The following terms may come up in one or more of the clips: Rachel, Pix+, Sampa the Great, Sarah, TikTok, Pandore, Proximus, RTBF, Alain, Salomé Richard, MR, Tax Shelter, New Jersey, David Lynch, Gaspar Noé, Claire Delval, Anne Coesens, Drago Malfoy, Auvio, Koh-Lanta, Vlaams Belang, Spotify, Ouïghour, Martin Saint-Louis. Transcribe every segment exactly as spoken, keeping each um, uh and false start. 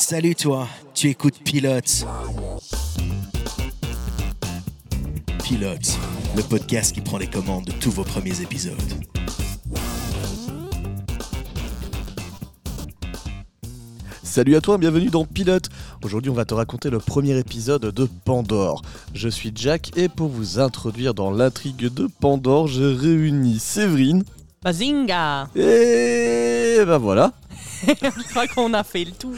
Salut toi, tu écoutes Pilote. Pilote, le podcast qui prend les commandes de tous vos premiers épisodes. Salut à toi, bienvenue dans Pilote. Aujourd'hui, on va te raconter le premier épisode de Pandore. Je suis Jack et pour vous introduire dans l'intrigue de Pandore, je réunis Séverine. Bazinga! Et ben voilà. Je crois qu'on a fait le tour.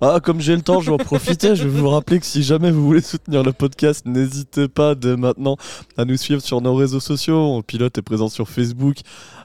Ah, comme j'ai le temps, je vais en profiter. Je vais vous rappeler que si jamais vous voulez soutenir le podcast, n'hésitez pas dès maintenant à nous suivre sur nos réseaux sociaux. Pilote est présent sur Facebook,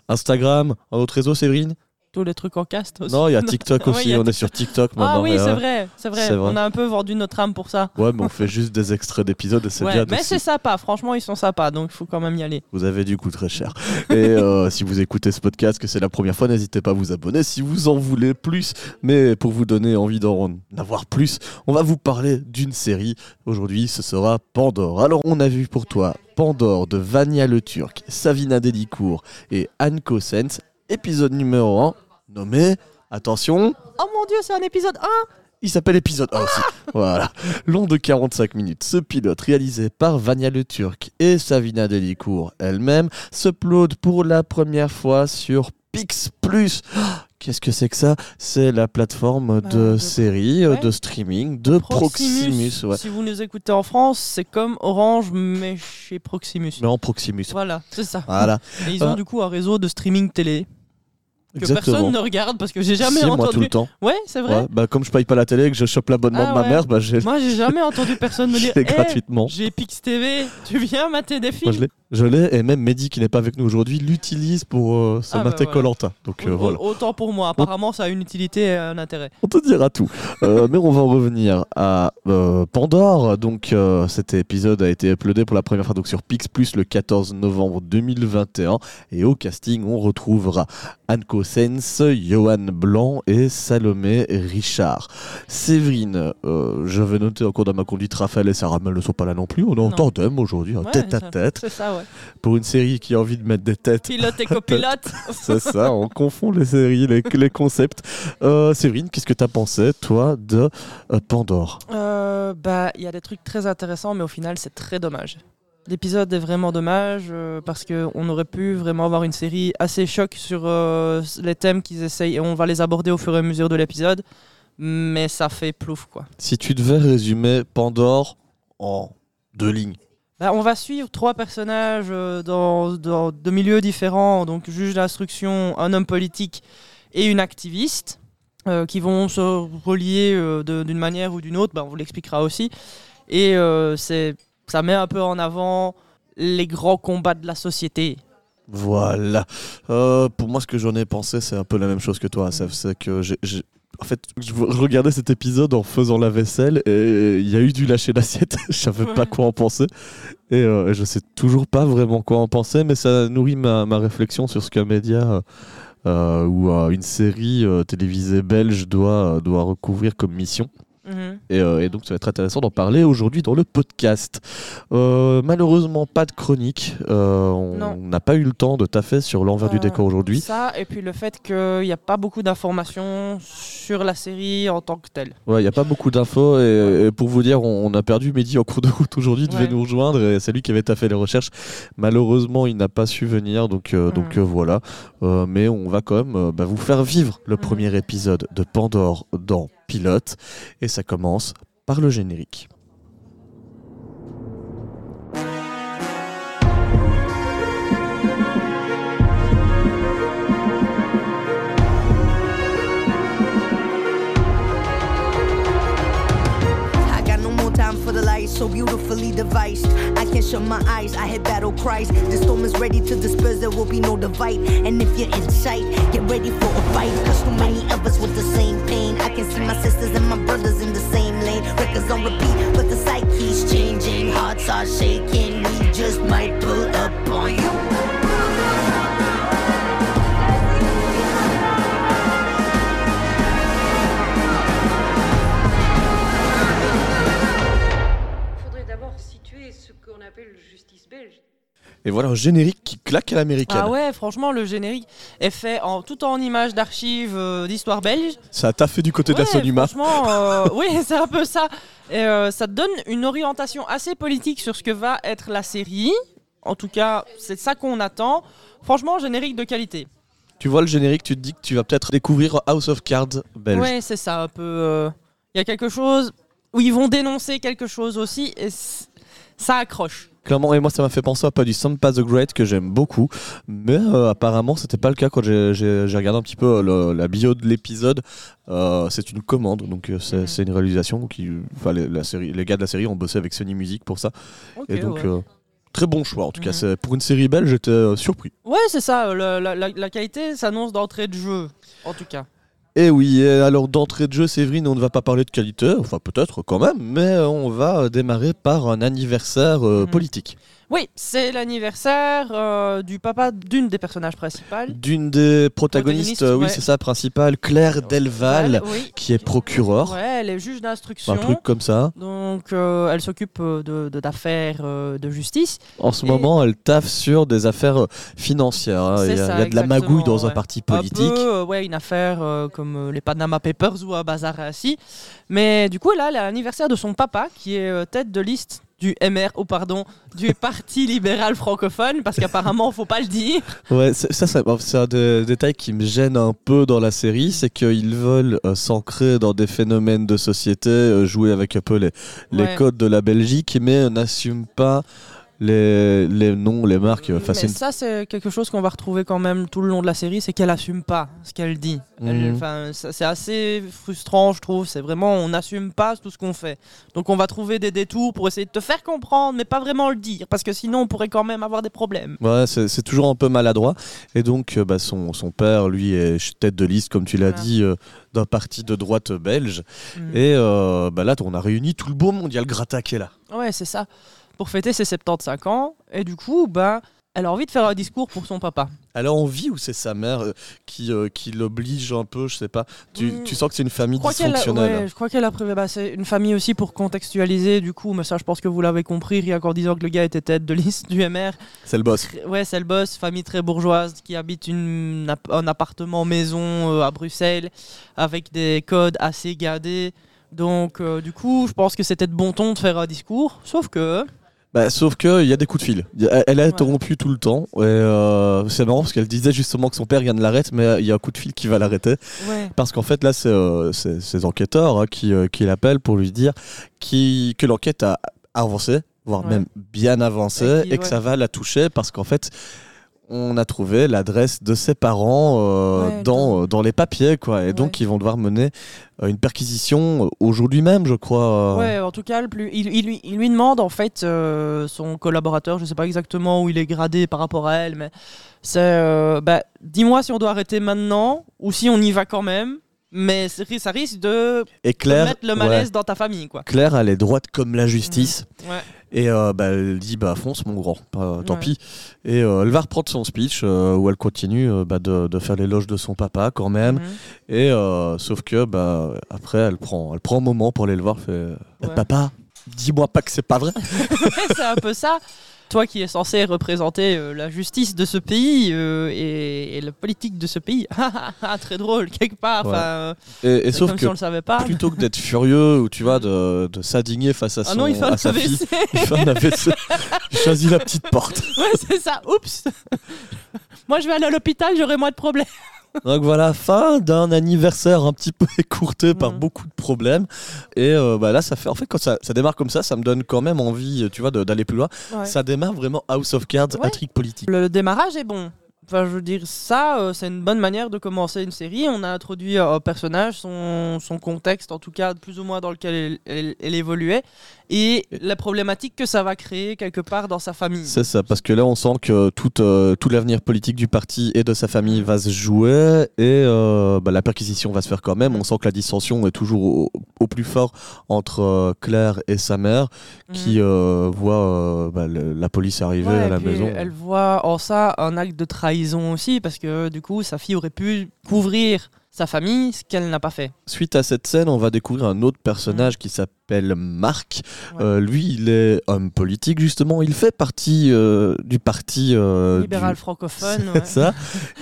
Instagram, un autre réseau, Séverine. Tous les trucs en cast aussi. Non, il y a TikTok aussi. Ouais, on TikTok. Est sur TikTok maintenant. Ah oui, mais, c'est, euh, vrai, c'est vrai, c'est vrai. On a un peu vendu notre âme pour ça. Ouais, mais on fait juste des extraits d'épisodes et c'est ouais, bien. Mais c'est sympa. Franchement, ils sont sympas, donc il faut quand même y aller. Vous avez du coup très cher. Et euh, si vous écoutez ce podcast, que c'est la première fois, n'hésitez pas à vous abonner si vous en voulez plus. Mais pour vous donner envie d'en avoir plus, on va vous parler d'une série. Aujourd'hui, ce sera Pandore. Alors, on a vu pour toi Pandore de Vania Le Turc, Savina Dellicour et Anne Coesens. Épisode numéro un, nommé, attention... Oh mon Dieu, c'est un épisode un. Il s'appelle épisode un aussi, voilà. Long de quarante-cinq minutes, ce pilote réalisé par Vania Le Turc et Savina Dellicour elle-même s'upload pour la première fois sur Pix plus. Qu'est-ce que c'est que ça? C'est la plateforme bah, de, de séries, ouais. de streaming, de Proximus. Proximus ouais. Si vous nous écoutez en France, c'est comme Orange, mais chez Proximus. Mais en Proximus. Voilà, c'est ça. Voilà. Et ils ont euh... du coup un réseau de streaming télé. Que Exactement. Personne ne regarde parce que j'ai jamais si, entendu. Moi tout le temps. Ouais, c'est vrai. Ouais, bah comme je paye pas la télé et que je chope l'abonnement ah, de ma ouais. mère, bah j'ai. Moi j'ai jamais entendu personne me dire. Hey, gratuitement. J'ai PixTV, tu viens mater des films. Moi, je, l'ai. je l'ai et même Mehdi qui n'est pas avec nous aujourd'hui l'utilise pour euh, se ah, mater bah, Koh-Lanta. Voilà. Donc euh, o- voilà. Autant pour moi. Apparemment ça a une utilité et un intérêt. On te dira tout. euh, mais on va en revenir à euh, Pandore. Donc euh, cet épisode a été uploadé pour la première fois donc sur Pix plus le quatorze novembre deux mille vingt et un et au casting on retrouvera Anne Coesens, Johan Blanc et Salomé Richard. Séverine, euh, je vais noter au cours de ma conduite, Raphaël et Sarah ne sont pas là non plus. On est en tandem aujourd'hui, ouais, tête à tête. C'est ça, ouais. Pour une série qui a envie de mettre des têtes. Pilote et copilote. C'est ça, on confond les séries, les, les concepts. Euh, Séverine, qu'est-ce que tu as pensé, toi, de euh, Pandore ? euh, bah, y a des trucs très intéressants, mais au final, c'est très dommage. L'épisode est vraiment dommage euh, parce qu'on aurait pu vraiment avoir une série assez choc sur euh, les thèmes qu'ils essayent et on va les aborder au fur et à mesure de l'épisode, mais ça fait plouf quoi. Si tu devais résumer Pandore en deux lignes. Bah, on va suivre trois personnages euh, dans, dans deux milieux différents, donc juge d'instruction, un homme politique et une activiste euh, qui vont se relier euh, de, d'une manière ou d'une autre, bah, on vous l'expliquera aussi, et euh, c'est... Ça met un peu en avant les grands combats de la société. Voilà. Euh, pour moi, ce que j'en ai pensé, c'est un peu la même chose que toi. Mmh. C'est que j'ai, j'ai... En fait, je regardais cet épisode en faisant la vaisselle et il y a eu du lâcher d'assiette. Je savais ouais. pas quoi en penser. Et euh, je sais toujours pas vraiment quoi en penser, mais ça nourrit ma, ma réflexion sur ce qu'un média euh, ou euh, une série euh, télévisée belge doit, euh, doit recouvrir comme mission. Et, euh, et donc ça va être intéressant d'en parler aujourd'hui dans le podcast. Euh, malheureusement pas de chronique, euh, on n'a pas eu le temps de taffer sur l'envers euh, du décor aujourd'hui. Ça et puis le fait qu'il n'y a pas beaucoup d'informations sur la série en tant que telle. Ouais, il n'y a pas beaucoup d'infos et, et pour vous dire on, on a perdu Mehdi en cours de route aujourd'hui, devait ouais. nous rejoindre et c'est lui qui avait taffé les recherches. Malheureusement il n'a pas su venir donc, euh, mmh. donc euh, voilà, euh, mais on va quand même euh, bah, vous faire vivre le mmh. premier épisode de Pandore dans Pilote et ça commence par le générique. For the light so beautifully devised, I can't shut my eyes, I hear battle cries, the storm is ready to disperse, there will be no divide, and if you're in sight, get ready for a fight, cause too many of us with the same pain, I can see my sisters and my brothers in the same lane, records on repeat, but the psyche's changing, hearts are shaking, we just might pull up on you. Et voilà un générique qui claque à l'américaine. Ah ouais, franchement, le générique est fait en, tout en images d'archives euh, d'histoire belge. Ça t'a fait du côté ouais, de la Sonuma. Franchement, euh, oui, c'est un peu ça. Et, euh, ça donne une orientation assez politique sur ce que va être la série. En tout cas, c'est ça qu'on attend. Franchement, générique de qualité. Tu vois le générique, tu te dis que tu vas peut-être découvrir House of Cards belge. Ouais, c'est ça, un peu. Il euh, y a quelque chose où ils vont dénoncer quelque chose aussi et ça accroche. Clairement, et moi ça m'a fait penser à pas du Sampa the Great que j'aime beaucoup, mais euh, apparemment c'était pas le cas quand j'ai, j'ai, j'ai regardé un petit peu le, la bio de l'épisode. Euh, c'est une commande, donc c'est, mmh. c'est une réalisation qui, enfin les, la série, les gars de la série ont bossé avec Sony Music pour ça, okay, et donc ouais. euh, très bon choix en tout mmh. cas. C'est, pour une série belge, j'étais euh, surpris. Ouais, c'est ça, la, la, la qualité s'annonce d'entrée de jeu, en tout cas. Et oui, alors d'entrée de jeu, Séverine, on ne va pas parler de qualité, enfin peut-être quand même, mais on va démarrer par un anniversaire euh, politique. Oui, c'est l'anniversaire euh, du papa d'une des personnages principales. D'une des protagonistes, euh, oui ouais. c'est ça, principale, Claire Delval, oui. qui est procureure. Ouais, elle est juge d'instruction. Un truc comme ça. Donc euh, elle s'occupe de, de, d'affaires euh, de justice. En ce Et... moment, elle taffe sur des affaires financières. Hein. Il y a, ça, il y a de la magouille dans ouais. un parti politique. Un peu, euh, ouais, une affaire euh, comme les Panama Papers ou un bazar assis. Mais du coup, là, elle a l'anniversaire de son papa, qui est tête de liste du M R, ou oh, pardon, du Parti libéral francophone, parce qu'apparemment, faut pas le dire. Ouais, c'est, ça, c'est, c'est un détail qui me gêne un peu dans la série, c'est qu'ils veulent euh, s'ancrer dans des phénomènes de société, euh, jouer avec un peu les, les ouais. codes de la Belgique, mais n'assument pas les, les noms, les marques. Mais c'est une... ça, c'est quelque chose qu'on va retrouver quand même tout le long de la série, c'est qu'elle assume pas ce qu'elle dit. Elle, mmh. C'est assez frustrant, je trouve. C'est vraiment, on n'assume pas tout ce qu'on fait. Donc on va trouver des détours pour essayer de te faire comprendre, mais pas vraiment le dire, parce que sinon on pourrait quand même avoir des problèmes. Ouais, c'est, c'est toujours un peu maladroit. Et donc, bah, son, son père, lui, est tête de liste, comme tu l'as voilà. dit, euh, d'un parti de droite belge. Mmh. Et euh, bah, là, on a réuni tout le beau monde. Il y a le Gratta qui est là. Ouais, c'est ça. Pour fêter ses soixante-quinze ans, et du coup, ben, elle a envie de faire un discours pour son papa. Elle a envie ou c'est sa mère euh, qui, euh, qui l'oblige un peu, je sais pas. Tu, mmh. tu sens que c'est une famille je dysfonctionnelle. A, ouais, je crois qu'elle a prévu, bah, c'est une famille aussi pour contextualiser, du coup, mais ça je pense que vous l'avez compris, rien qu'en disant que le gars était tête de liste du M R. C'est le boss. Ouais, c'est le boss, famille très bourgeoise qui habite une, un appartement-maison euh, à Bruxelles, avec des codes assez gardés. Donc euh, du coup, je pense que c'était de bon ton de faire un discours, sauf que... Bah, sauf qu'il y a des coups de fil. Elle est interrompue ouais. tout le temps. Et, euh, c'est marrant parce qu'elle disait justement que son père vient de l'arrêter, mais il y a un coup de fil qui va l'arrêter. Ouais. Parce qu'en fait, là, c'est euh, ces enquêteurs hein, qui, euh, qui l'appellent pour lui dire qui, que l'enquête a avancé, voire ouais. même bien avancé, et, qui, et que ouais. ça va la toucher parce qu'en fait, on a trouvé l'adresse de ses parents euh, ouais, dans, euh, dans les papiers, quoi. Et ouais. donc, ils vont devoir mener euh, une perquisition aujourd'hui même, je crois. Euh... Ouais, en tout cas, le plus... il, il, lui, il lui demande, en fait, euh, son collaborateur, je sais pas exactement où il est gradé par rapport à elle, mais c'est euh, bah, dis-moi si on doit arrêter maintenant ou si on y va quand même. Mais ça risque de, et Claire, de mettre le malaise ouais. dans ta famille, quoi. Claire, elle est droite comme la justice. Mmh. Ouais. Et euh, bah, elle dit bah, fonce, mon grand, euh, tant ouais. pis. Et euh, elle va reprendre son speech euh, où elle continue euh, bah, de, de faire l'éloge de son papa, quand même. Mmh. Et euh, sauf que, bah, après, elle prend, elle prend un moment pour aller le voir. Elle fait ouais. Papa, dis-moi pas que c'est pas vrai. C'est un peu ça. Toi qui es censé représenter euh, la justice de ce pays euh, et, et la politique de ce pays, très drôle quelque part. Ouais. Euh, et, et sauf que si on le savait pas. Plutôt que d'être furieux ou tu vois de, de s'indigner face à son, ah non, il fait un à sa fille, il fait un A V C. Il choisit la petite porte. Ouais, c'est ça. Oups. Moi je vais aller à l'hôpital, j'aurai moins de problèmes. Donc voilà, fin d'un anniversaire un petit peu écourté par mmh. beaucoup de problèmes. Et euh, bah là, ça fait en fait quand ça, ça démarre comme ça, ça me donne quand même envie, tu vois, de, d'aller plus loin. Ouais. Ça démarre vraiment House of Cards, ouais. intrigue politique. Le démarrage est bon. Enfin, je veux dire, ça, euh, c'est une bonne manière de commencer une série. On a introduit un euh, personnage, son, son contexte, en tout cas, plus ou moins dans lequel elle, elle, elle évoluait, et la problématique que ça va créer quelque part dans sa famille. C'est ça, parce que là, on sent que tout, euh, tout l'avenir politique du parti et de sa famille va se jouer, et euh, bah, la perquisition va se faire quand même. On sent que la dissension est toujours au, au plus fort entre euh, Claire et sa mère, mmh. qui euh, voit euh, bah, le, la police arriver ouais, à la maison. Elle voit en ça un acte de trahison. Ils ont aussi, parce que du coup, sa fille aurait pu couvrir sa famille, ce qu'elle n'a pas fait. Suite à cette scène, on va découvrir un autre personnage mmh. qui s'appelle s'appelle Marc. Ouais. Euh, lui, il est homme politique, justement. Il fait partie euh, du parti... Euh, libéral du... francophone. C'est ouais. ça.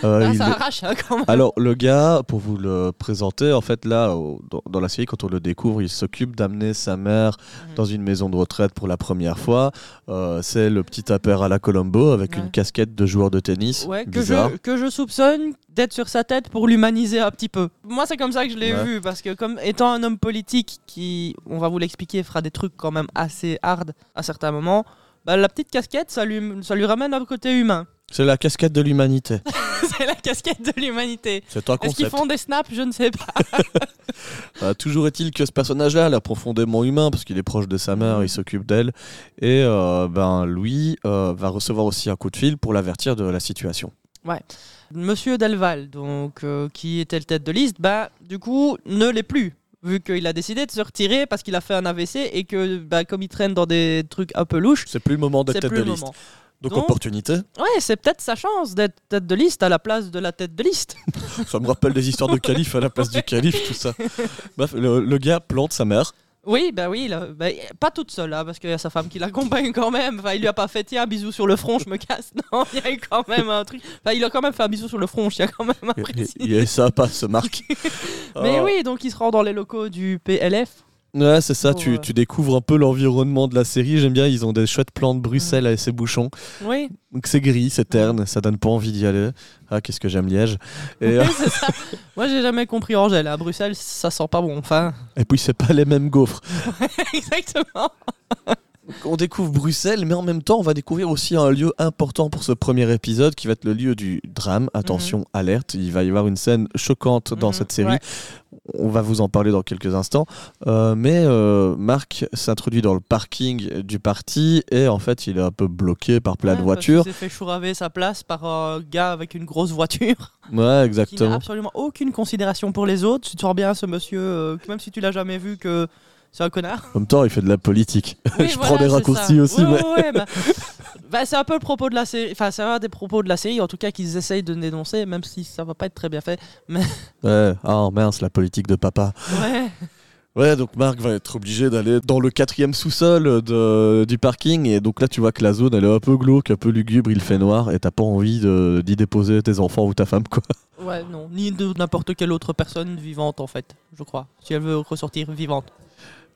Euh, là, il ça est... arrache, hein, quand même. Alors, le gars, pour vous le présenter, en fait, là, dans, dans la série, quand on le découvre, il s'occupe d'amener sa mère mmh. dans une maison de retraite pour la première fois. Euh, c'est le petit appert à la Colombo avec ouais. une casquette de joueur de tennis. Ouais, que je, que je soupçonne d'être sur sa tête pour l'humaniser un petit peu. Moi, c'est comme ça que je l'ai ouais. vu, parce que comme étant un homme politique qui, on va vous l'expliquer, fera des trucs quand même assez hard à certains moments, bah, la petite casquette, ça lui, ça lui ramène un côté humain. C'est la casquette de l'humanité. C'est la casquette de l'humanité. C'est un concept. Est-ce qu'ils font des snaps ? Je ne sais pas. euh, toujours est-il que ce personnage-là, là, profondément humain, parce qu'il est proche de sa mère, il s'occupe d'elle, et euh, ben, lui euh, va recevoir aussi un coup de fil pour l'avertir de la situation. Ouais. Monsieur Delval, donc, euh, qui était le tête de liste, bah, du coup, ne l'est plus, vu qu'il a décidé de se retirer parce qu'il a fait un A V C et que, bah, comme il traîne dans des trucs un peu louches... C'est plus le moment d'être tête de liste. Donc, Donc, opportunité. Ouais, c'est peut-être sa chance d'être tête de liste à la place de la tête de liste. Ça me rappelle des histoires de calife à la place du calife, tout ça. Bref, le, le gars plante sa mère. Oui, bah oui, là, bah, pas toute seule, hein, parce qu'il y a sa femme qui l'accompagne quand même. Enfin, il lui a pas fait, tiens, bisou sur le front, je me casse. Non, il y a eu quand même un truc. Enfin, il a quand même fait un bisou sur le front, il y a quand même un précis. Il est sympa, ce Marc. Mais oh. oui, donc il se rend dans les locaux du P L F. Ouais, c'est ça, oh, tu, euh... tu découvres un peu l'environnement de la série. J'aime bien, ils ont des chouettes plans de Bruxelles ouais. avec ses bouchons. Oui. Donc c'est gris, c'est terne, ouais. ça donne pas envie d'y aller. Ah, qu'est-ce que j'aime Liège. Et oui, c'est ça. Moi, j'ai jamais compris Angèle. À Bruxelles, ça sent pas bon. Enfin... Et puis, c'est pas les mêmes gaufres. Ouais, exactement. On découvre Bruxelles, mais en même temps, on va découvrir aussi un lieu important pour ce premier épisode qui va être le lieu du drame. Attention, mm-hmm. alerte, il va y avoir une scène choquante dans mm-hmm, cette série. Ouais. On va vous en parler dans quelques instants. Euh, mais euh, Marc s'introduit dans le parking du parti et en fait, il est un peu bloqué par plein ouais, de voitures. Il s'est fait chouraver sa place par un gars avec une grosse voiture. Ouais, exactement. Il n'a absolument aucune considération pour les autres. Tu te sens bien ce monsieur, euh, même si tu l'as jamais vu que... C'est un connard. En même temps, il fait de la politique. Oui, je voilà, prends des raccourcis ça. aussi. Ouais, mais... ouais, bah... bah, c'est un peu le propos de la série. Enfin, c'est un des propos de la série, en tout cas, qu'ils essayent de dénoncer, même si ça va pas être très bien fait. Mais... Ouais, oh mince, la politique de papa. Ouais. Ouais, donc Marc va être obligé d'aller dans le quatrième sous-sol de, du parking. Et donc là, tu vois que la zone, elle est un peu glauque, un peu lugubre, il fait noir. Et t'as pas envie de, d'y déposer tes enfants ou ta femme, quoi. Ouais, non. Ni de n'importe quelle autre personne vivante, en fait, je crois. Si elle veut ressortir vivante.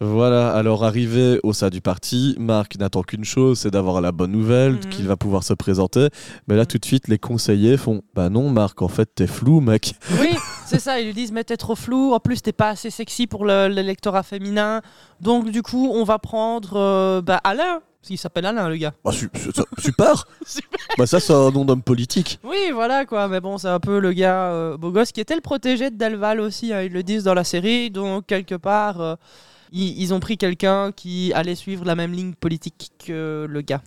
Voilà, alors arrivé au sein du parti, Marc n'attend qu'une chose, c'est d'avoir la bonne nouvelle, mmh. qu'il va pouvoir se présenter. Mais là, tout de suite, les conseillers font « Bah non, Marc, en fait, t'es flou, mec. » Oui, c'est ça, ils lui disent « Mais t'es trop flou, en plus, t'es pas assez sexy pour le, l'électorat féminin. » Donc, du coup, on va prendre euh, bah, Alain. Il s'appelle Alain, le gars. Bah, su- su- super. Super. Bah ça, c'est un nom d'homme politique. Oui, voilà, quoi. Mais bon, c'est un peu le gars euh, beau gosse qui était le protégé de Delval aussi, hein, ils le disent dans la série. Donc, quelque part... Euh, ils ont pris quelqu'un qui allait suivre la même ligne politique que le gars.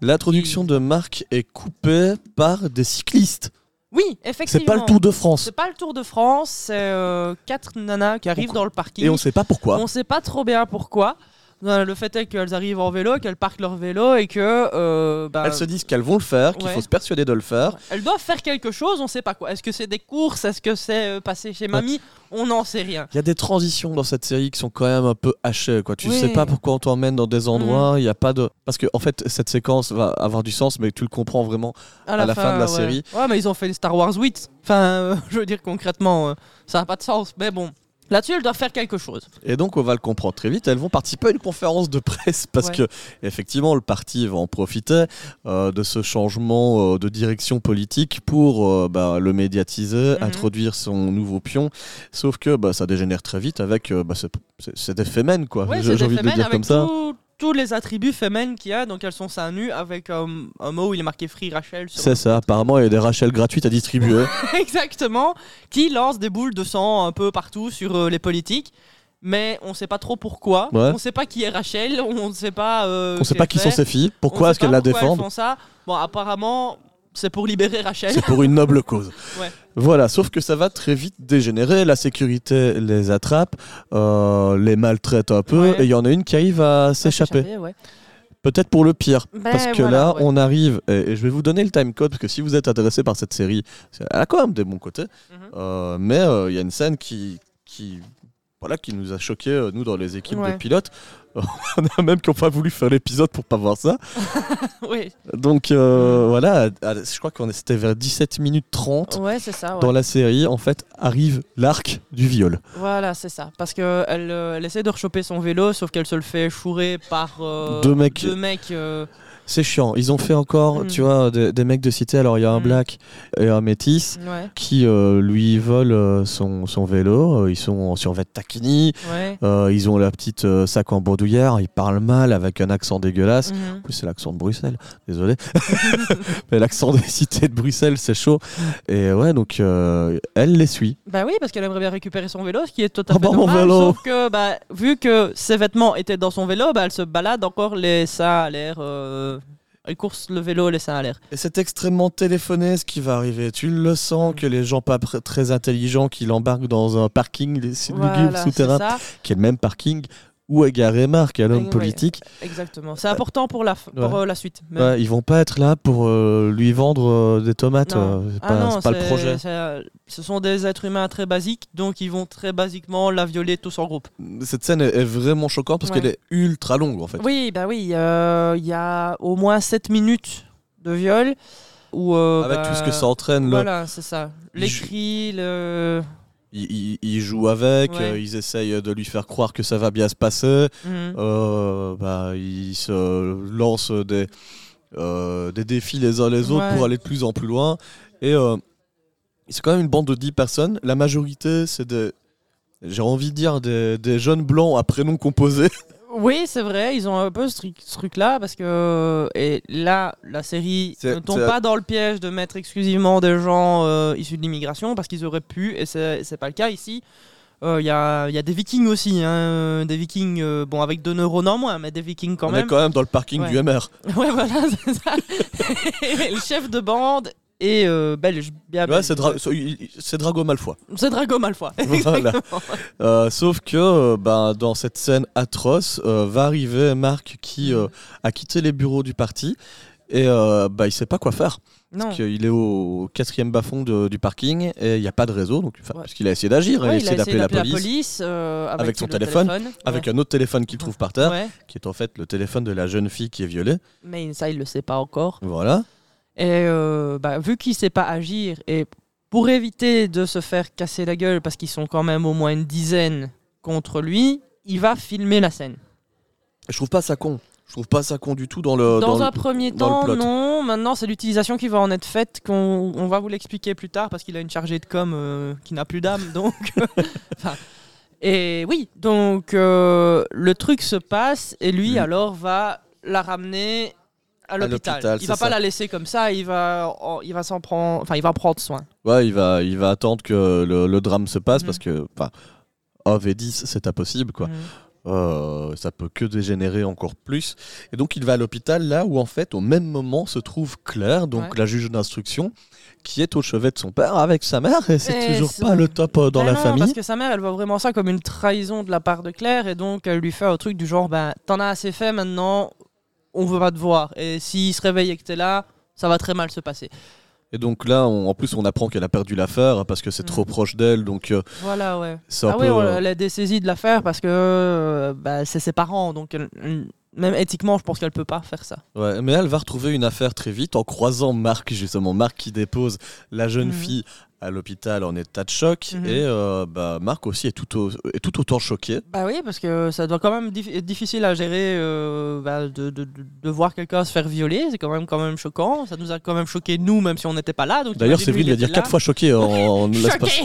L'introduction de Marc est coupée par des cyclistes. Oui, effectivement. C'est pas le Tour de France. C'est pas le Tour de France, c'est euh, quatre nanas qui arrivent dans le parking. Et on sait pas pourquoi. On sait pas trop bien pourquoi. Le fait est qu'elles arrivent en vélo, qu'elles parquent leur vélo et que... Euh, bah, elles se disent qu'elles vont le faire, qu'il ouais. faut se persuader de le faire. Elles doivent faire quelque chose, on sait pas quoi. Est-ce que c'est des courses ? Est-ce que c'est passer chez mamie ? ouais. On n'en sait rien. Il y a des transitions dans cette série qui sont quand même un peu hachées, quoi. Tu oui. sais pas pourquoi on t'emmène dans des endroits, il mmh. y a pas de... Parce que, en fait, cette séquence va avoir du sens, mais tu le comprends vraiment à la, à la fin, fin de la ouais. série. Ouais, mais ils ont fait une Star Wars huit. Enfin, euh, je veux dire, concrètement, euh, ça n'a pas de sens, mais bon... Là-dessus, elles doivent faire quelque chose. Et donc, on va le comprendre très vite. Elles vont participer à une conférence de presse parce ouais. que, effectivement, le parti va en profiter euh, de ce changement euh, de direction politique pour euh, bah, le médiatiser, mm-hmm. introduire son nouveau pion. Sauf que bah, ça dégénère très vite avec euh, bah, c'est, c'est, c'est des fémènes, quoi. Ouais, J'ai envie de le dire comme ça. Tout... tous les attributs féminins qu'il y a, donc elles sont seins nus avec euh, un mot où il est marqué Free Rachel. C'est ça, apparemment il y a des Rachel gratuites à distribuer. Exactement, qui lancent des boules de sang un peu partout sur euh, les politiques, mais on sait pas trop pourquoi, ouais. on sait pas qui est Rachel, on sait pas... Euh, on sait pas qui sont ses filles, pourquoi est-ce qu'elles la défendent. Bon, apparemment... C'est pour libérer Rachel. C'est pour une noble cause. Ouais. Voilà, sauf que ça va très vite dégénérer. La sécurité les attrape, euh, les maltraite un peu, ouais. et il y en a une qui arrive à s'échapper. s'échapper ouais. Peut-être pour le pire, mais parce que voilà, là, ouais. on arrive, et, et je vais vous donner le timecode, parce que si vous êtes intéressé par cette série, elle a quand même des bons côtés, mm-hmm. euh, mais il euh, y a une scène qui... qui voilà, qui nous a choqués, nous, dans les équipes ouais. de pilotes. On a même qui n'ont pas voulu faire l'épisode pour ne pas voir ça. oui. Donc euh, voilà, je crois qu'on était vers dix-sept minutes trente ouais, c'est ça, ouais. dans la série. En fait, arrive l'arc du viol. Voilà, c'est ça. Parce qu'elle euh, elle essaie de rechoper son vélo, sauf qu'elle se le fait chourer par euh, deux mecs. Deux mecs euh... C'est chiant. Ils ont fait encore, mmh. tu vois, des, des mecs de cité. Alors, il y a un mmh. black et un métis ouais. qui euh, lui volent son, son vélo. Ils sont en survêt taquini. Ouais. Euh, ils ont la petite euh, sac en bourdouillard. Ils parlent mal avec un accent dégueulasse. Mmh. En plus, c'est l'accent de Bruxelles. Désolé. Mais l'accent des cités de Bruxelles, c'est chaud. Et ouais, donc, euh, elle les suit. Bah oui, parce qu'elle aimerait bien récupérer son vélo, ce qui est totalement oh, normal. Mon vélo. Sauf que, bah, vu que ses vêtements étaient dans son vélo, bah, elle se balade encore les seins à l'air... Euh... Elle course le vélo, les seins à l'air. Et c'est extrêmement téléphoné ce qui va arriver. Tu le sens que les gens pas pr- très intelligents qui l'embarquent dans un parking lugubre souterrain, qui est le même parking où est garé Marc, à l'homme politique. Exactement. C'est important pour la, f- ouais. pour, euh, la suite. Même. Ouais, ils vont pas être là pour euh, lui vendre euh, des tomates. Non. Euh, c'est ah pas, non, c'est pas c'est, le projet. C'est, ce sont des êtres humains très basiques, donc ils vont très basiquement la violer tous en groupe. Cette scène est, est vraiment choquante parce ouais. qu'elle est ultra longue en fait. Oui, bah oui. Il euh, y a au moins sept minutes de viol. Où, euh, Avec bah, tout ce que ça entraîne. Voilà, le... c'est ça. Les cris, le... Ils, ils, ils jouent avec, ouais. euh, ils essayent de lui faire croire que ça va bien se passer. Mmh. Euh, bah, ils se lancent des, euh, des défis les uns les autres ouais. pour aller de plus en plus loin. Et euh, c'est quand même une bande de dix personnes. La majorité, c'est des, j'ai envie de dire, des, des jeunes blancs à prénom composé. Oui, c'est vrai, ils ont un peu ce truc-là, parce que et là, la série c'est, ne tombe c'est... pas dans le piège de mettre exclusivement des gens euh, issus de l'immigration, parce qu'ils auraient pu, et c'est, c'est pas le cas ici. Il euh, y, a, y a des Vikings aussi, hein, des Vikings, euh, bon, avec deux neurones en moins, mais des Vikings quand On même. On est quand même dans le parking ouais. du M R. Ouais, voilà, c'est ça. Le chef de bande est euh, belge. Bien ouais, belge. C'est, Dra- c'est Drago Malfoy. C'est Drago Malfoy. Voilà. euh, sauf que euh, bah, dans cette scène atroce, euh, va arriver Marc qui euh, a quitté les bureaux du parti et euh, bah, il ne sait pas quoi faire. Non. Parce qu'il est au quatrième bas-fond de, du parking et il n'y a pas de réseau, donc, ouais. parce qu'il a essayé d'agir, ouais, il a essayé d'appeler, d'appeler la police, la police euh, avec, avec son téléphone, téléphone avec ouais. un autre téléphone qu'il trouve par terre, ouais. qui est en fait le téléphone de la jeune fille qui est violée. Mais ça, il ne le sait pas encore. Voilà. Et euh, bah, vu qu'il ne sait pas agir, et pour éviter de se faire casser la gueule, parce qu'ils sont quand même au moins une dizaine contre lui, il va filmer la scène. Je trouve pas ça con. Je trouve pas ça con du tout dans le Dans, dans un le, premier dans temps, non. Maintenant, c'est l'utilisation qui va en être faite, qu'on on va vous l'expliquer plus tard, parce qu'il a une chargée de com euh, qui n'a plus d'âme, donc... enfin, et oui, donc euh, le truc se passe, et lui, mmh. alors, va la ramener... à l'hôpital. À l'hôpital. Il va pas ça. la laisser comme ça, il va, oh, il va s'en prendre, enfin il va prendre soin. Ouais, il va, il va attendre que le, le drame se passe mmh. parce que, enfin, O V dix, c'est impossible quoi. Mmh. Euh, ça peut que dégénérer encore plus. Et donc il va à l'hôpital là où en fait au même moment se trouve Claire, donc ouais. la juge d'instruction, qui est au chevet de son père avec sa mère et c'est et toujours c'est... pas le top euh, dans ben la non, famille. Parce que sa mère, elle voit vraiment ça comme une trahison de la part de Claire et donc elle lui fait un truc du genre, ben t'en as assez fait maintenant. On veut pas te voir. Et s'il se réveille et que t'es là, ça va très mal se passer. Et donc là, on, en plus, on apprend qu'elle a perdu l'affaire parce que c'est mmh. trop proche d'elle. Donc, euh, voilà, ouais. Ah oui, euh... elle est dessaisie de l'affaire parce que euh, bah, c'est ses parents. Donc, elle, même éthiquement, je pense qu'elle peut pas faire ça. Ouais, mais elle va retrouver une affaire très vite en croisant Marc, justement. Marc qui dépose la jeune mmh. fille à l'hôpital en état de choc mmh. et euh, bah, Marc aussi est tout, au, est tout autant choqué. Bah oui, parce que ça doit quand même dif- être difficile à gérer euh, bah, de, de, de voir quelqu'un se faire violer, c'est quand même, quand même choquant, ça nous a quand même choqué nous même si on n'était pas là. Donc d'ailleurs Séverine va dire quatre fois choqué en, en l'espace,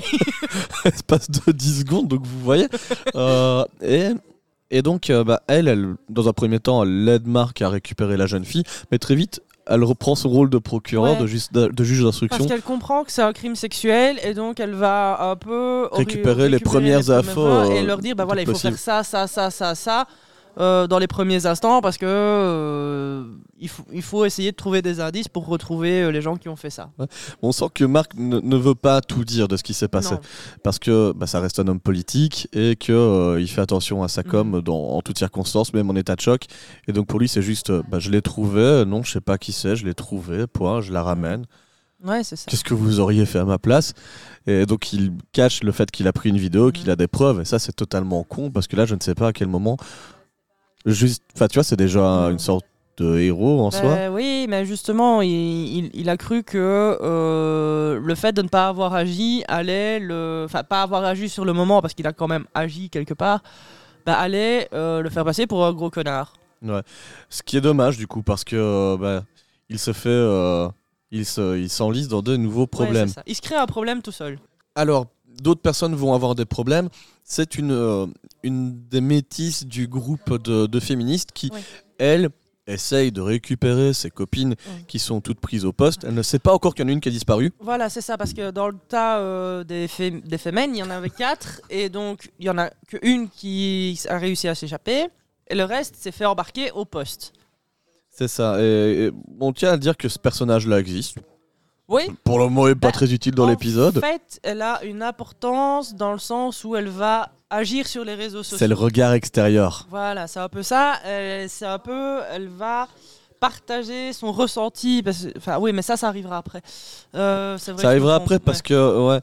l'espace de dix secondes, donc vous voyez. euh, et... Et donc, euh, bah, elle, elle, dans un premier temps, elle aide Marc à récupérer la jeune fille, mais très vite, elle reprend son rôle de procureur, ouais. de, ju- de juge d'instruction. Parce qu'elle comprend que c'est un crime sexuel, et donc elle va un peu récupérer, ori- les, récupérer premières les premières infos euh, et leur dire, bah voilà, il faut possible. faire ça, ça, ça, ça, ça, euh, dans les premiers instants, parce que euh, il, faut, il faut essayer de trouver des indices pour retrouver euh, les gens qui ont fait ça. Ouais. On sent que Marc ne, ne veut pas tout dire de ce qui s'est passé, non. parce que bah, ça reste un homme politique et qu'il euh, fait attention à sa com mmh. dans, en toutes circonstances, même en état de choc. Et donc pour lui, c'est juste, euh, bah, je l'ai trouvé, non, je sais pas qui c'est, je l'ai trouvé, point, je la ramène. Ouais, c'est ça. Qu'est-ce que vous auriez fait à ma place ? Et donc il cache le fait qu'il a pris une vidéo, mmh. qu'il a des preuves, et ça c'est totalement con, parce que là je ne sais pas à quel moment... Juste... Enfin tu vois, c'est déjà une sorte de héros en bah, soi. Oui, mais justement, il, il, il a cru que euh, le fait de ne pas avoir agi allait... le, enfin pas avoir agi sur le moment, parce qu'il a quand même agi quelque part, bah, allait euh, le faire passer pour un gros connard. Ouais. Ce qui est dommage du coup, parce que euh, bah, il se fait... Euh... Il, se, il s'enlise dans de nouveaux problèmes. Ouais, il se crée un problème tout seul. Alors, d'autres personnes vont avoir des problèmes. C'est une, euh, une des métisses du groupe de, de féministes qui, ouais. elle, essaye de récupérer ses copines ouais. qui sont toutes prises au poste. Elle ne sait pas encore qu'il y en a une qui a disparu. Voilà, c'est ça, parce que dans le tas euh, des, fé- des fémènes, il y en avait quatre. Et donc, il n'y en a qu'une qui a réussi à s'échapper. Et le reste s'est fait embarquer au poste. C'est ça, et, et on tient à dire que ce personnage-là existe. Oui. Pour le moment, il n'est pas bah, très utile dans l'épisode. En fait, elle a une importance dans le sens où elle va agir sur les réseaux sociaux. C'est le regard extérieur. Voilà, c'est un peu ça. Elle, c'est un peu, elle va partager son ressenti. Parce, enfin, oui, mais ça, ça arrivera après. Euh, c'est vrai ça arrivera après parce ouais. que, ouais,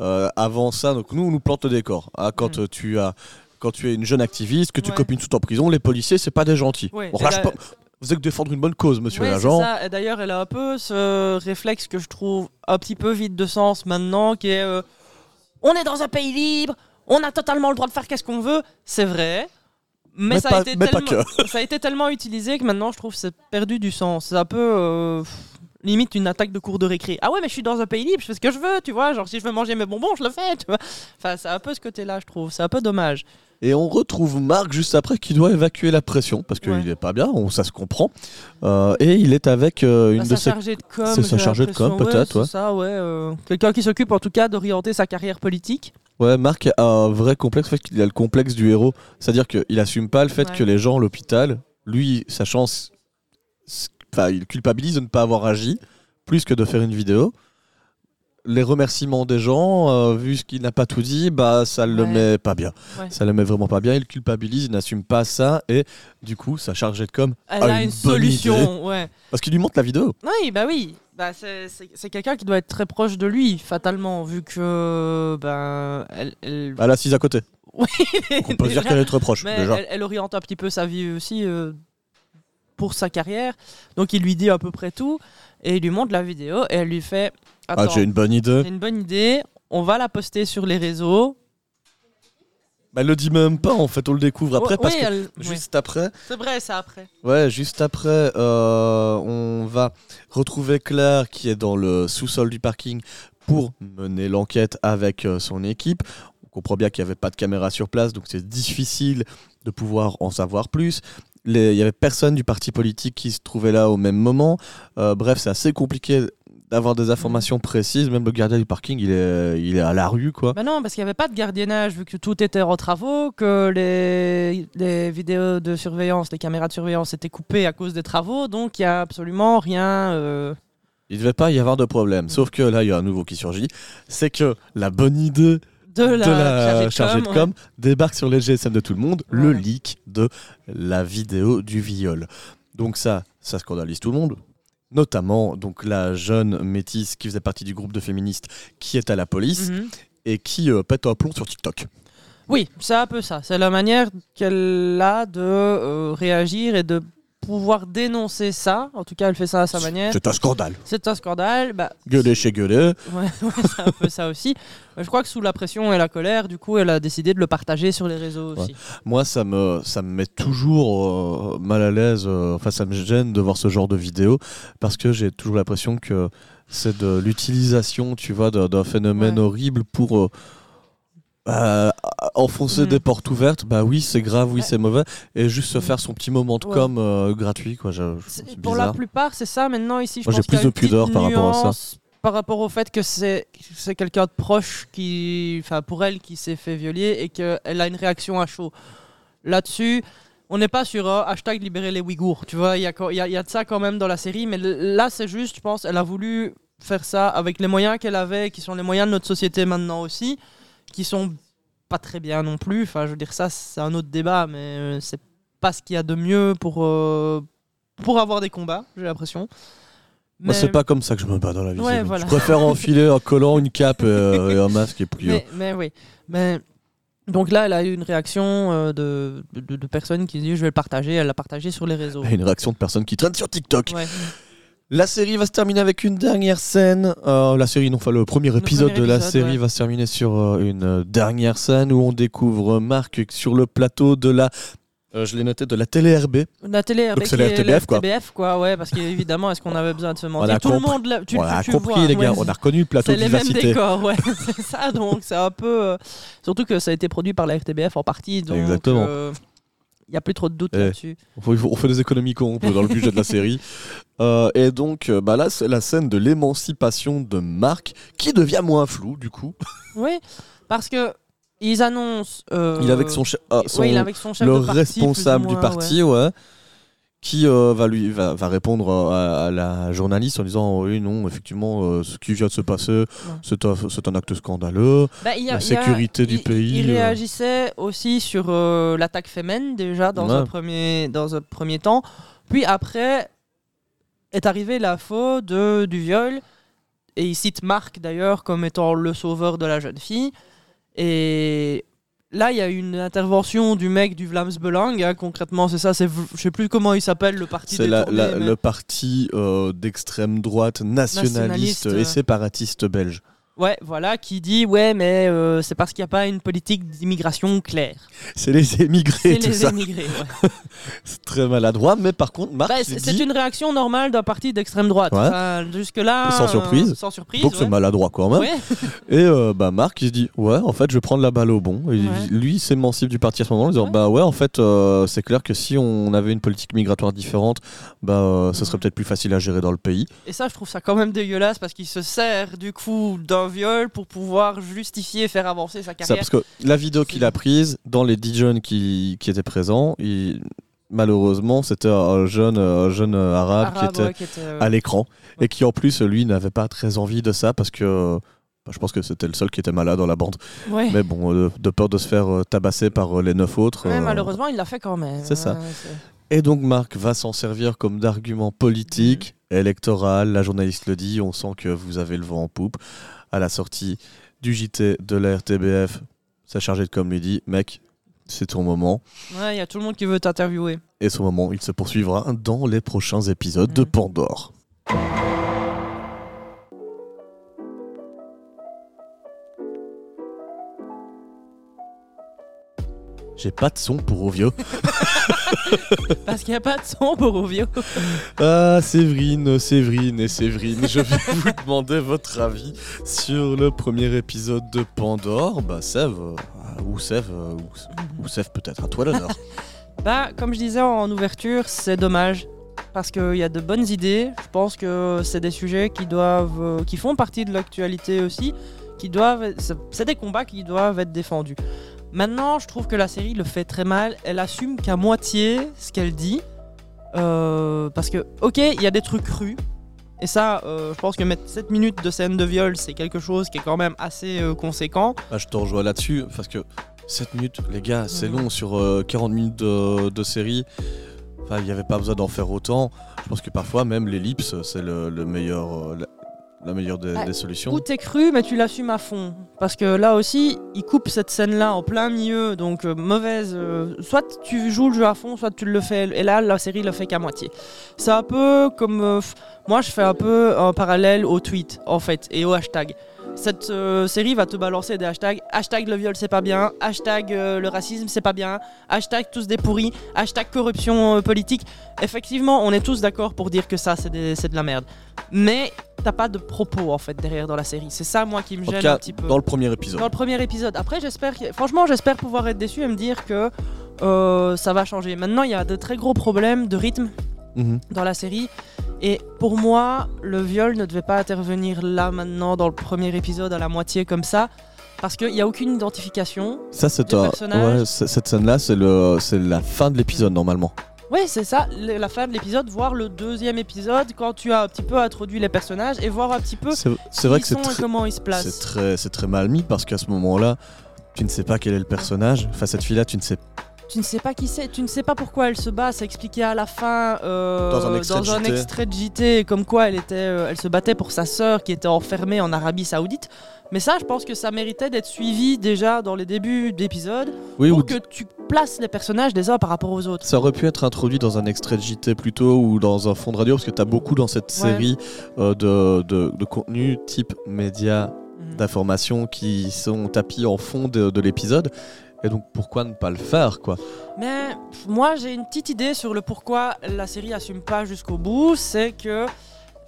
euh, avant ça, donc nous, on nous plante le décor. Hein, quand mmh. tu as, quand tu es une jeune activiste, que tu ouais. copines tout en prison, les policiers, c'est pas des gentils. Oui. On lâche pas. Vous avez que défendre une bonne cause, monsieur oui, l'agent. C'est ça. Et d'ailleurs, elle a un peu ce réflexe que je trouve un petit peu vide de sens maintenant, qui est euh, on est dans un pays libre, on a totalement le droit de faire qu'est-ce qu'on veut. C'est vrai, mais, mais, ça, pas, a été mais tellement, ça a été tellement utilisé que maintenant, je trouve que c'est perdu du sens. C'est un peu euh, limite une attaque de cours de récré. Ah ouais, mais je suis dans un pays libre, je fais ce que je veux, tu vois. Genre, si je veux manger mes bonbons, je le fais, tu vois. Enfin, c'est un peu ce côté-là, je trouve. C'est un peu dommage. Et on retrouve Marc juste après qui doit évacuer la pression parce qu'il ouais. n'est pas bien, on, ça se comprend. Euh, et il est avec euh, une bah, de ses. Chargée de com, c'est sa chargée de com, peut-être. Ouais, ouais. Ça, ouais, euh... Quelqu'un qui s'occupe en tout cas d'orienter sa carrière politique. Ouais, Marc a un vrai complexe, en fait, il a le complexe du héros. C'est-à-dire qu'il assume pas le fait ouais. que les gens à l'hôpital, lui, sa chance. Enfin, il culpabilise de ne pas avoir agi plus que de faire une vidéo. Les remerciements des gens, euh, vu ce qu'il n'a pas tout dit, bah ça le ouais. met pas bien. Ouais. Ça le met vraiment pas bien. Il culpabilise, il n'assume pas ça et du coup, sa chargée de com Elle a, a une, une solution, ouais. Parce qu'il lui montre la vidéo. Oui, bah oui. Bah c'est, c'est, c'est quelqu'un qui doit être très proche de lui, fatalement, vu que ben elle. Elle, elle est assise à côté. Oui. On peut déjà, dire qu'elle est très proche. Mais déjà. Elle, elle oriente un petit peu sa vie aussi euh, pour sa carrière. Donc il lui dit à peu près tout et il lui montre la vidéo et elle lui fait. Attends, ah, j'ai une bonne idée. J'ai une bonne idée. On va la poster sur les réseaux. Bah, elle le dit même pas, en fait, on le découvre après. Ouais, parce oui, que elle... juste ouais. après. C'est vrai, c'est après. Ouais, juste après, euh, on va retrouver Claire qui est dans le sous-sol du parking pour mener l'enquête avec euh, son équipe. On comprend bien qu'il n'y avait pas de caméra sur place, donc c'est difficile de pouvoir en savoir plus. Il n'y avait personne du parti politique qui se trouvait là au même moment. Euh, bref, c'est assez compliqué d'avoir des informations précises, même le gardien du parking, il est, il est à la rue, quoi. Bah non, parce qu'il n'y avait pas de gardiennage, vu que tout était en travaux, que les, les vidéos de surveillance, les caméras de surveillance étaient coupées à cause des travaux, donc il n'y a absolument rien... Euh... Il ne devait pas y avoir de problème, mmh. sauf que là, il y a un nouveau qui surgit, c'est que la bonne idée de la, de la chargée de com, de com ouais. débarque sur les G S M de tout le monde, ouais. le leak de la vidéo du viol. Donc ça, ça scandalise tout le monde. Notamment donc, la jeune métisse qui faisait partie du groupe de féministes qui est à la police mmh. et qui euh, pète un plomb sur TikTok. Oui, c'est un peu ça. C'est la manière qu'elle a de euh, réagir et de pouvoir dénoncer ça. En tout cas, elle fait ça à sa manière. C'est un scandale. C'est un scandale. Bah, gueuler chez gueuler. Ouais, ouais, c'est un peu ça aussi. Je crois que sous la pression et la colère, du coup, elle a décidé de le partager sur les réseaux ouais. aussi. Moi, ça me, ça me met toujours euh, mal à l'aise. Euh, enfin, ça me gêne de voir ce genre de vidéo parce que j'ai toujours l'impression que c'est de l'utilisation, tu vois, d'un, d'un phénomène ouais. horrible pour... Euh, Euh, enfoncer mmh. des portes ouvertes, bah oui c'est grave, oui c'est mauvais, et juste se faire son petit moment de com ouais. euh, gratuit quoi. Je, je, c'est pour la plupart c'est ça. Maintenant ici je Moi, pense j'ai qu'il plus y a de pudeur par rapport à ça, par rapport au fait que c'est c'est quelqu'un de proche qui, enfin pour elle qui s'est fait violer et que elle a une réaction à chaud là-dessus. On n'est pas sur euh, hashtag libérer les Ouïghours, tu vois. Il y a il y, y a de ça quand même dans la série, mais le, là c'est juste, je pense, elle a voulu faire ça avec les moyens qu'elle avait, qui sont les moyens de notre société maintenant aussi, qui sont pas très bien non plus. Enfin, je veux dire, ça, c'est un autre débat, mais c'est pas ce qu'il y a de mieux pour, euh, pour avoir des combats, j'ai l'impression. Mais... Moi, c'est pas comme ça que je me bats dans la vie. Ouais, voilà. Je préfère enfiler un collant, une cape euh, et un masque. Et puis, euh... mais, mais oui. Mais... Donc là, elle a eu une réaction euh, de, de, de personnes qui disent je vais le partager. Elle l'a partagé sur les réseaux. Une réaction de personnes qui traînent sur TikTok. Ouais. La série va se terminer avec une dernière scène. Euh, la série, non, enfin, le premier épisode le premier de la épisode, série ouais. va se terminer sur euh, une dernière scène où on découvre Marc sur le plateau de la. Euh, je l'ai noté de la Télé-R B. La Télé-R B. Donc c'est la R T B F, quoi. R T B F, quoi, ouais, parce qu'évidemment, est-ce qu'on avait besoin de se mentir on Tout compris, le monde l'a, tu, on tu, a tu compris, vois, les gars, ouais, on a reconnu le plateau de vivacité. C'est les mêmes décors, ouais, c'est ça, donc c'est un peu. Euh, surtout que ça a été produit par la R T B F en partie, donc. Exactement. Euh, Il n'y a plus trop de doute et là-dessus. On fait, on fait des économies qu'on peut dans le budget de la série. Euh, et donc, bah là, c'est la scène de l'émancipation de Marc, qui devient moins floue, du coup. Oui, parce que ils annoncent... Euh, il est avec son, che- ah, son, ouais, avec son chef le de parti, responsable moins, du parti, ouais. ouais qui euh, va, lui, va, va répondre à, à la journaliste en disant oh, « Oui, non, effectivement, euh, ce qui vient de se passer, ouais. c'est, un, c'est un acte scandaleux, bah, a, la sécurité a, du il, pays... » Il euh... réagissait aussi sur euh, l'attaque féminine, déjà, dans, ouais. un premier, dans un premier temps. Puis après, est arrivée l'info de, du viol, et il cite Marc, d'ailleurs, comme étant le sauveur de la jeune fille. Et... Là, il y a une intervention du mec du Vlaams Belang, hein, concrètement, c'est ça, c'est, je sais plus comment il s'appelle, le parti c'est la, la, mais... le parti euh, d'extrême droite nationaliste, nationaliste et séparatiste belge. Ouais, voilà, qui dit, ouais, mais euh, c'est parce qu'il n'y a pas une politique d'immigration claire. C'est les émigrés, c'est tout les ça. Émigrés, ouais. C'est très maladroit, mais par contre, Marc bah, c'est, dit... c'est une réaction normale d'un parti d'extrême droite. Ouais. Enfin, jusque-là... Sans surprise. Euh, sans surprise, donc ouais. c'est maladroit quand même. Ouais. Et euh, bah, Marc, il se dit, ouais, en fait, je vais prendre la balle au bon. Et ouais. lui, il s'émancipe du parti à ce moment-là, en disant, ouais. bah ouais, en fait, euh, c'est clair que si on avait une politique migratoire différente, bah, euh, ça serait peut-être plus facile à gérer dans le pays. Et ça, je trouve ça quand même dégueulasse, parce qu'il se sert, du coup, d'un viol pour pouvoir justifier et faire avancer sa carrière. Ça, parce que la vidéo c'est... qu'il a prise, dans les dix jeunes qui, qui étaient présents, il... malheureusement, c'était un jeune, un jeune arabe, arabe qui était, ouais, qui était euh... à l'écran ouais. et qui, en plus, lui, n'avait pas très envie de ça parce que bah, je pense que c'était le seul qui était malade dans la bande. Ouais. Mais bon, de, de peur de se faire tabasser par les neuf autres. Ouais, euh... Malheureusement, il l'a fait quand même. C'est ouais, ça. C'est... Et donc, Marc va s'en servir comme d'argument politique, mmh. électoral. La journaliste le dit, on sent que vous avez le vent en poupe. À la sortie du J T de la R T B F, ça chargé de com lui dit « Mec, c'est ton moment. » Ouais, il y a tout le monde qui veut t'interviewer. Et ce moment, il se poursuivra dans les prochains épisodes mmh. de Pandore. J'ai pas de son pour Auvio. Parce qu'il n'y a pas de son pour Auvio. Ah, Séverine, Séverine et Séverine, je vais vous demander votre avis sur le premier épisode de Pandore. Bah, Sève, euh, ou Sève, euh, ou, Sève mm-hmm. ou Sève peut-être, à toi l'honneur. Bah, comme je disais en ouverture, c'est dommage. Parce qu'il y a de bonnes idées. Je pense que c'est des sujets qui doivent, euh, qui font partie de l'actualité aussi. Qui doivent, c'est, c'est des combats qui doivent être défendus. Maintenant, je trouve que la série le fait très mal. Elle assume qu'à moitié ce qu'elle dit. Euh, parce que, ok, il y a des trucs crus. Et ça, euh, je pense que mettre sept minutes de scène de viol, c'est quelque chose qui est quand même assez euh, conséquent. Bah, je te rejoins là-dessus. Parce que sept minutes, les gars, c'est mmh. long sur euh, quarante minutes de, de série. Enfin, il n'y avait pas besoin d'en faire autant. Je pense que parfois, même l'ellipse, c'est le, le meilleur... Euh, la... la meilleure des, ah, des solutions. Où t'es cru, mais tu l'assumes à fond. Parce que là aussi, ils coupent cette scène-là en plein milieu, donc euh, mauvaise. Euh, soit tu joues le jeu à fond, soit tu le fais. Et là, la série le fait qu'à moitié. C'est un peu comme... Euh, f- Moi, je fais un peu un parallèle au tweet, en fait, et au hashtag. Cette euh, série va te balancer des hashtags. Hashtag le viol, c'est pas bien. Hashtag euh, le racisme, c'est pas bien. Hashtag tous des pourris. Hashtag corruption euh, politique. Effectivement, on est tous d'accord pour dire que ça, c'est, des, c'est de la merde. Mais t'as pas de propos, en fait, derrière dans la série. C'est ça, moi, qui me gêne un petit peu. Dans le premier épisode. Dans le premier épisode. Après, j'espère... Que... Franchement, j'espère pouvoir être déçu et me dire que euh, ça va changer. Maintenant, il y a de très gros problèmes de rythme mmh. dans la série. Et pour moi, le viol ne devait pas intervenir là maintenant dans le premier épisode à la moitié comme ça, parce qu'il n'y a aucune identification. Ça, c'est un personnage. Ouais, c'est, cette scène-là, c'est le, c'est la fin de l'épisode normalement. Oui, c'est ça, la fin de l'épisode, voire le deuxième épisode, quand tu as un petit peu introduit les personnages et voir un petit peu c'est, c'est qui ils sont tr- et comment ils se placent. C'est très, c'est très mal mis parce qu'à ce moment-là, tu ne sais pas quel est le personnage. Enfin, cette fille-là, tu ne sais tu ne sais pas qui c'est, tu ne sais pas pourquoi elle se bat. C'est expliqué à la fin euh, dans un extrait, dans un extrait de J T, comme quoi elle, était, euh, elle se battait pour sa sœur qui était enfermée en Arabie Saoudite. Mais ça, je pense que ça méritait d'être suivi déjà dans les débuts d'épisodes, oui, pour que d- tu places les personnages des uns par rapport aux autres. Ça aurait pu être introduit dans un extrait de J T plutôt, ou dans un fond de radio, parce que tu as beaucoup dans cette série ouais. euh, de, de, de contenu type média mmh. d'information qui sont tapis en fond de, de l'épisode. Et donc pourquoi ne pas le faire quoi ? Mais moi j'ai une petite idée sur le pourquoi la série n'assume pas jusqu'au bout, c'est que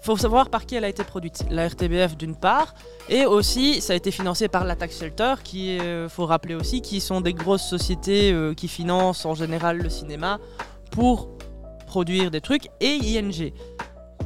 faut savoir par qui elle a été produite. La R T B F d'une part, et aussi ça a été financé par la Tax Shelter, qui il euh, faut rappeler aussi, qui sont des grosses sociétés euh, qui financent en général le cinéma pour produire des trucs, et I N G.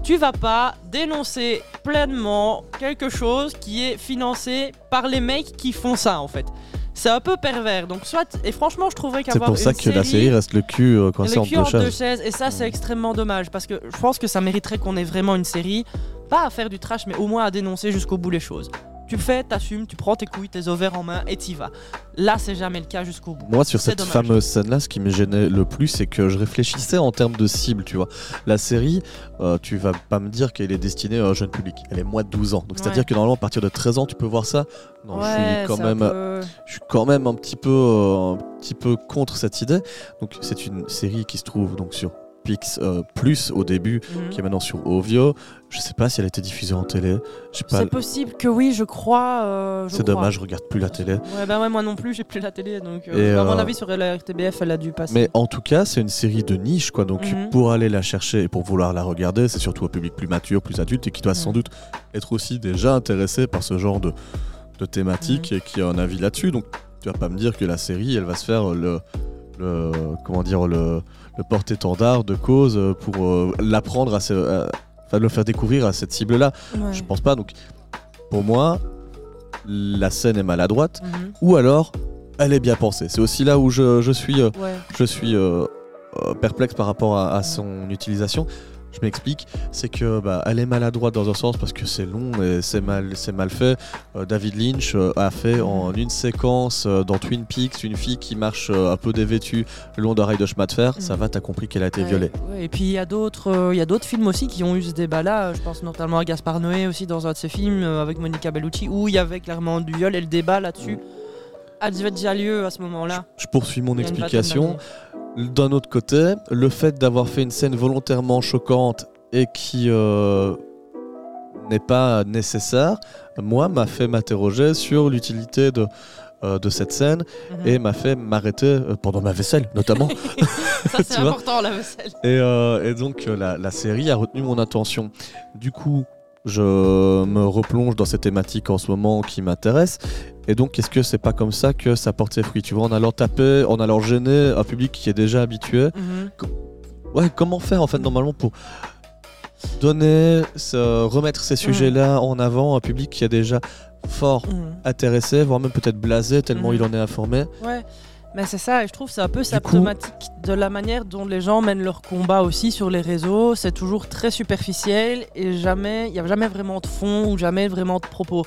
Tu vas pas dénoncer pleinement quelque chose qui est financé par les mecs qui font ça en fait. C'est un peu pervers, donc soit, et franchement je trouverais qu'avoir une série... C'est pour ça que série, la série reste le cul euh, coincé en, en deux chaises. Et ça c'est mmh. extrêmement dommage, parce que je pense que ça mériterait qu'on ait vraiment une série, pas à faire du trash, mais au moins à dénoncer jusqu'au bout les choses. Tu fais, t'assumes, tu prends tes couilles, tes ovaires en main et t'y vas. Là c'est jamais le cas jusqu'au bout. Moi sur c'est cette dommage. fameuse scène là, ce qui me gênait le plus, c'est que je réfléchissais en termes de cible, tu vois. La série, euh, tu vas pas me dire qu'elle est destinée au jeune public, elle est moins de douze ans, donc ouais. c'est-à-dire que normalement à partir de treize ans tu peux voir ça. Non, ouais, je suis quand même, peu... je suis quand même un petit peu, euh, un petit peu contre cette idée. Donc c'est une série qui se trouve donc sur Pix+, euh, plus au début, mm-hmm. qui est maintenant sur Auvio. Je sais pas si elle a été diffusée en télé. J'ai pas... C'est possible que oui, je crois. Euh, je c'est crois. Dommage, je regarde plus la télé. Ouais, bah ouais, moi non plus, j'ai plus la télé, donc euh, à mon euh... avis sur la R T B F, elle a dû passer. Mais en tout cas, c'est une série de niche, quoi. Donc mm-hmm. pour aller la chercher et pour vouloir la regarder, c'est surtout un public plus mature, plus adulte, et qui doit mm-hmm. sans doute être aussi déjà intéressé par ce genre de de thématique mmh. et qui a un avis là-dessus. Donc tu vas pas me dire que la série elle va se faire le, le comment dire le, le porte-étendard de cause pour euh, l'apprendre à, ce, à, à le faire découvrir à cette cible là. Ouais. Je pense pas. Donc pour moi la scène est maladroite mmh. ou alors elle est bien pensée. C'est aussi là où je, je suis euh, ouais. je suis euh, euh, perplexe par rapport à, à son utilisation. Je m'explique, c'est que bah, elle est maladroite dans un sens parce que c'est long et c'est mal, c'est mal fait. Euh, David Lynch euh, a fait en une séquence euh, dans Twin Peaks une fille qui marche euh, un peu dévêtue le long d'un rail de chemin de fer. Mmh. Ça va, t'as compris qu'elle a été ouais, violée. Ouais. Et puis il y a d'autres, euh, y a d'autres films aussi qui ont eu ce débat-là. Je pense notamment à Gaspar Noé aussi dans un de ses films euh, avec Monica Bellucci où il y avait clairement du viol et le débat là-dessus a déjà lieu à ce moment-là. Je, je poursuis mon explication. D'un autre côté, le fait d'avoir fait une scène volontairement choquante et qui euh, n'est pas nécessaire, moi, m'a fait m'interroger sur l'utilité de, euh, de cette scène mm-hmm. et m'a fait m'arrêter pendant ma vaisselle, notamment. Ça, c'est important, la vaisselle. Et, euh, et donc, la, la série a retenu mon attention. Du coup, je me replonge dans ces thématiques en ce moment qui m'intéressent. Et donc, est-ce que c'est pas comme ça que ça porte ses fruits ? Tu vois, en allant taper, en allant gêner un public qui est déjà habitué. Mm-hmm. Com- ouais, comment faire en fait normalement pour donner, ce, remettre ces mm-hmm. sujets-là en avant à un public qui est déjà fort mm-hmm. intéressé, voire même peut-être blasé tellement mm-hmm. il en est informé. Ouais. Mais c'est ça, et je trouve que c'est un peu symptomatique de la manière dont les gens mènent leur combat aussi sur les réseaux. C'est toujours très superficiel et jamais, il n'y a jamais vraiment de fond ou jamais vraiment de propos.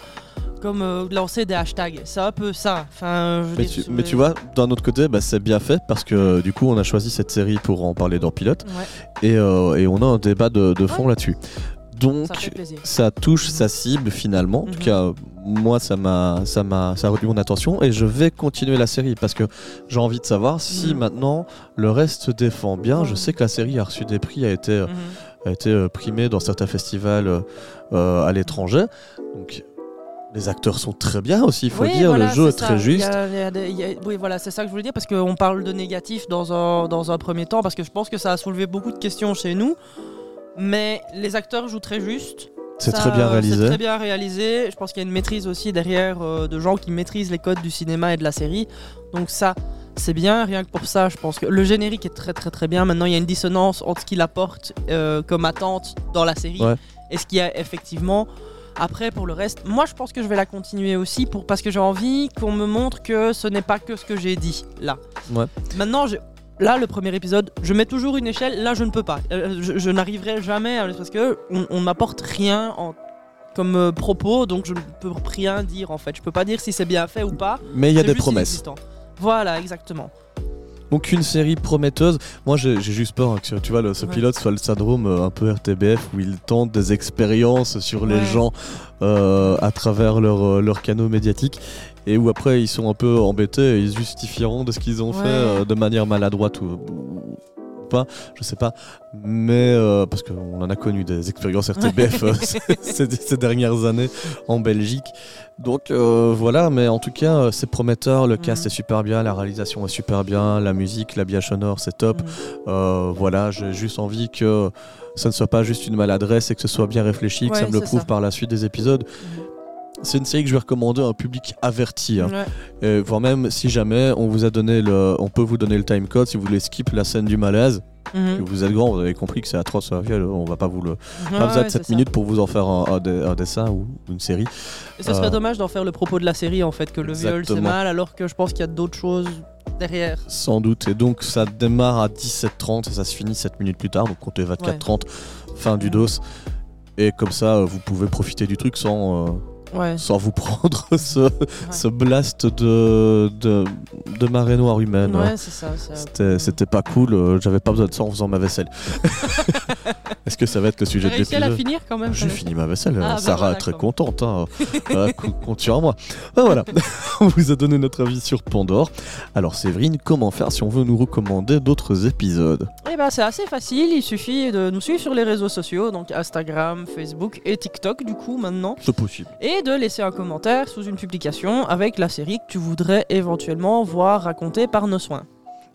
Comme euh, lancer des hashtags, c'est un peu ça. Enfin, je mais, tu, mais tu vois, d'un autre côté, bah, c'est bien fait parce que du coup, on a choisi cette série pour en parler dans Pilote ouais. et, euh, et on a un débat de, de fond ouais. là-dessus. Donc, ça, ça touche mmh. sa cible finalement. En mmh. tout cas, moi, ça m'a, ça m'a, ça a retenu mon attention et je vais continuer la série parce que j'ai envie de savoir si mmh. maintenant le reste se défend bien. Mmh. Je sais que la série a reçu des prix, a été, mmh. a été primée dans certains festivals euh, à l'étranger. Donc, les acteurs sont très bien aussi, il faut oui, dire, voilà, le jeu est ça. très juste. Y a, y a des, y a, oui, voilà, c'est ça que je voulais dire, parce qu'on parle de négatif dans un, dans un premier temps, parce que je pense que ça a soulevé beaucoup de questions chez nous, mais les acteurs jouent très juste. C'est ça, très bien réalisé. C'est très bien réalisé, je pense qu'il y a une maîtrise aussi derrière euh, de gens qui maîtrisent les codes du cinéma et de la série, donc ça, c'est bien, rien que pour ça, je pense que le générique est très très très bien. Maintenant, il y a une dissonance entre ce qu'il apporte euh, comme attente dans la série ouais. et ce qu'il y a effectivement... Après, pour le reste, moi je pense que je vais la continuer aussi pour, parce que j'ai envie qu'on me montre que ce n'est pas que ce que j'ai dit là. Ouais. Maintenant, j'ai, là, le premier épisode, je mets toujours une échelle. Là, je ne peux pas. Je, je n'arriverai jamais à, parce que on, on m'apporte rien en, comme euh, propos, donc je ne peux rien dire en fait. Je peux pas dire si c'est bien fait ou pas. Mais il y a des promesses. Inexistant. Voilà, exactement. Donc une série prometteuse. Moi j'ai, j'ai juste peur hein, que tu vois, le, ce ouais. pilote soit le syndrome euh, un peu R T B F où il tente des expériences sur ouais. les gens euh, à travers leurs leur canaux médiatiques. Et où après ils sont un peu embêtés et ils justifieront de ce qu'ils ont ouais. fait euh, de manière maladroite ou, ou pas, je sais pas. Mais euh, parce qu'on en a connu des expériences R T B F ouais. euh, ces, ces dernières années en Belgique. Donc euh, voilà, mais en tout cas euh, c'est prometteur, le cast mmh. est super bien, la réalisation est super bien, la musique, l'habillage sonore c'est top. Mmh. Euh, voilà, j'ai juste envie que ça ne soit pas juste une maladresse et que ce soit bien réfléchi, ouais, que ça me le prouve ça. Par la suite des épisodes. Mmh. C'est une série que je vais recommander à un public averti, hein. ouais. Et, voire même si jamais on vous a donné le, on peut vous donner le timecode si vous voulez skip la scène du malaise. Mm-hmm. Vous êtes grand, vous avez compris que c'est atroce, c'est un viol, on va pas vous le. Ah, ah, vous avez sept ouais, minutes ça. Pour vous en faire un, un, un dessin ou une série. Et ce euh... serait dommage d'en faire le propos de la série en fait, que le Exactement. Viol c'est mal, alors que je pense qu'il y a d'autres choses derrière. Sans doute, et donc ça démarre à dix-sept heures trente et ça se finit sept minutes plus tard, donc comptez vingt-quatre heures trente, ouais. fin du dos. Et comme ça, vous pouvez profiter du truc sans. Euh... Ouais. Sans vous prendre ce, ouais. ce blast de, de, de marée noire humaine. Ouais, c'est ça, c'est c'était, c'était pas cool, j'avais pas besoin de ça en faisant ma vaisselle. Est-ce que ça va être le sujet de l'épisode ? J'ai réussi à la finir quand même. J'ai fini ma vaisselle, ah, Sarah est très contente. Hein. euh, compte sur moi. Ben voilà, on vous a donné notre avis sur Pandore. Alors Séverine, comment faire si on veut nous recommander d'autres épisodes ? Eh ben c'est assez facile, il suffit de nous suivre sur les réseaux sociaux, donc Instagram, Facebook et TikTok du coup maintenant. C'est possible. Et de laisser un commentaire sous une publication avec la série que tu voudrais éventuellement voir racontée par nos soins.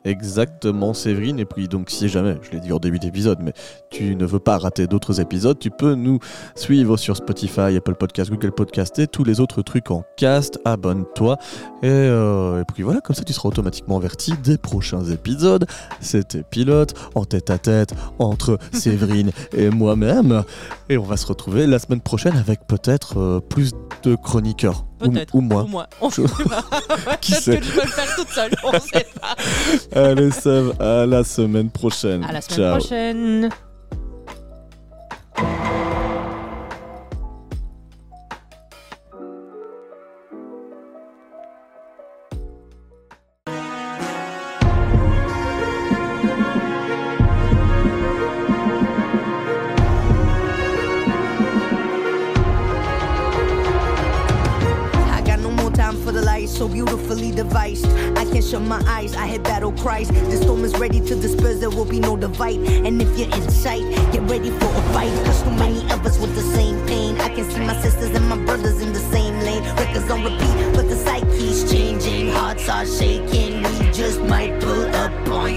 Exactement Séverine, et puis donc si jamais, je l'ai dit en début d'épisode, mais tu ne veux pas rater d'autres épisodes, tu peux nous suivre sur Spotify, Apple Podcast, Google Podcast et tous les autres trucs en cast, abonne-toi et, euh, et puis voilà, comme ça tu seras automatiquement averti des prochains épisodes. C'était Pilote, en tête à tête entre Séverine et moi-même, et on va se retrouver la semaine prochaine avec peut-être euh, plus de chroniqueurs. Peut-être, ou, ou moi. Ou moi. On sait pas. Qui Peut-être sait. Que je peux le faire toute seule, on sait pas. Allez, Sam, à la semaine prochaine. À la semaine Ciao. Prochaine. So beautifully devised, I can't shut my eyes, I hear battle cries. The storm is ready to disperse, there will be no divide. And if you're in sight, get ready for a fight. Cause too many of us with the same pain. I can see my sisters and my brothers in the same lane. Records on repeat, but the psyche's changing. Hearts are shaking, we just might pull up on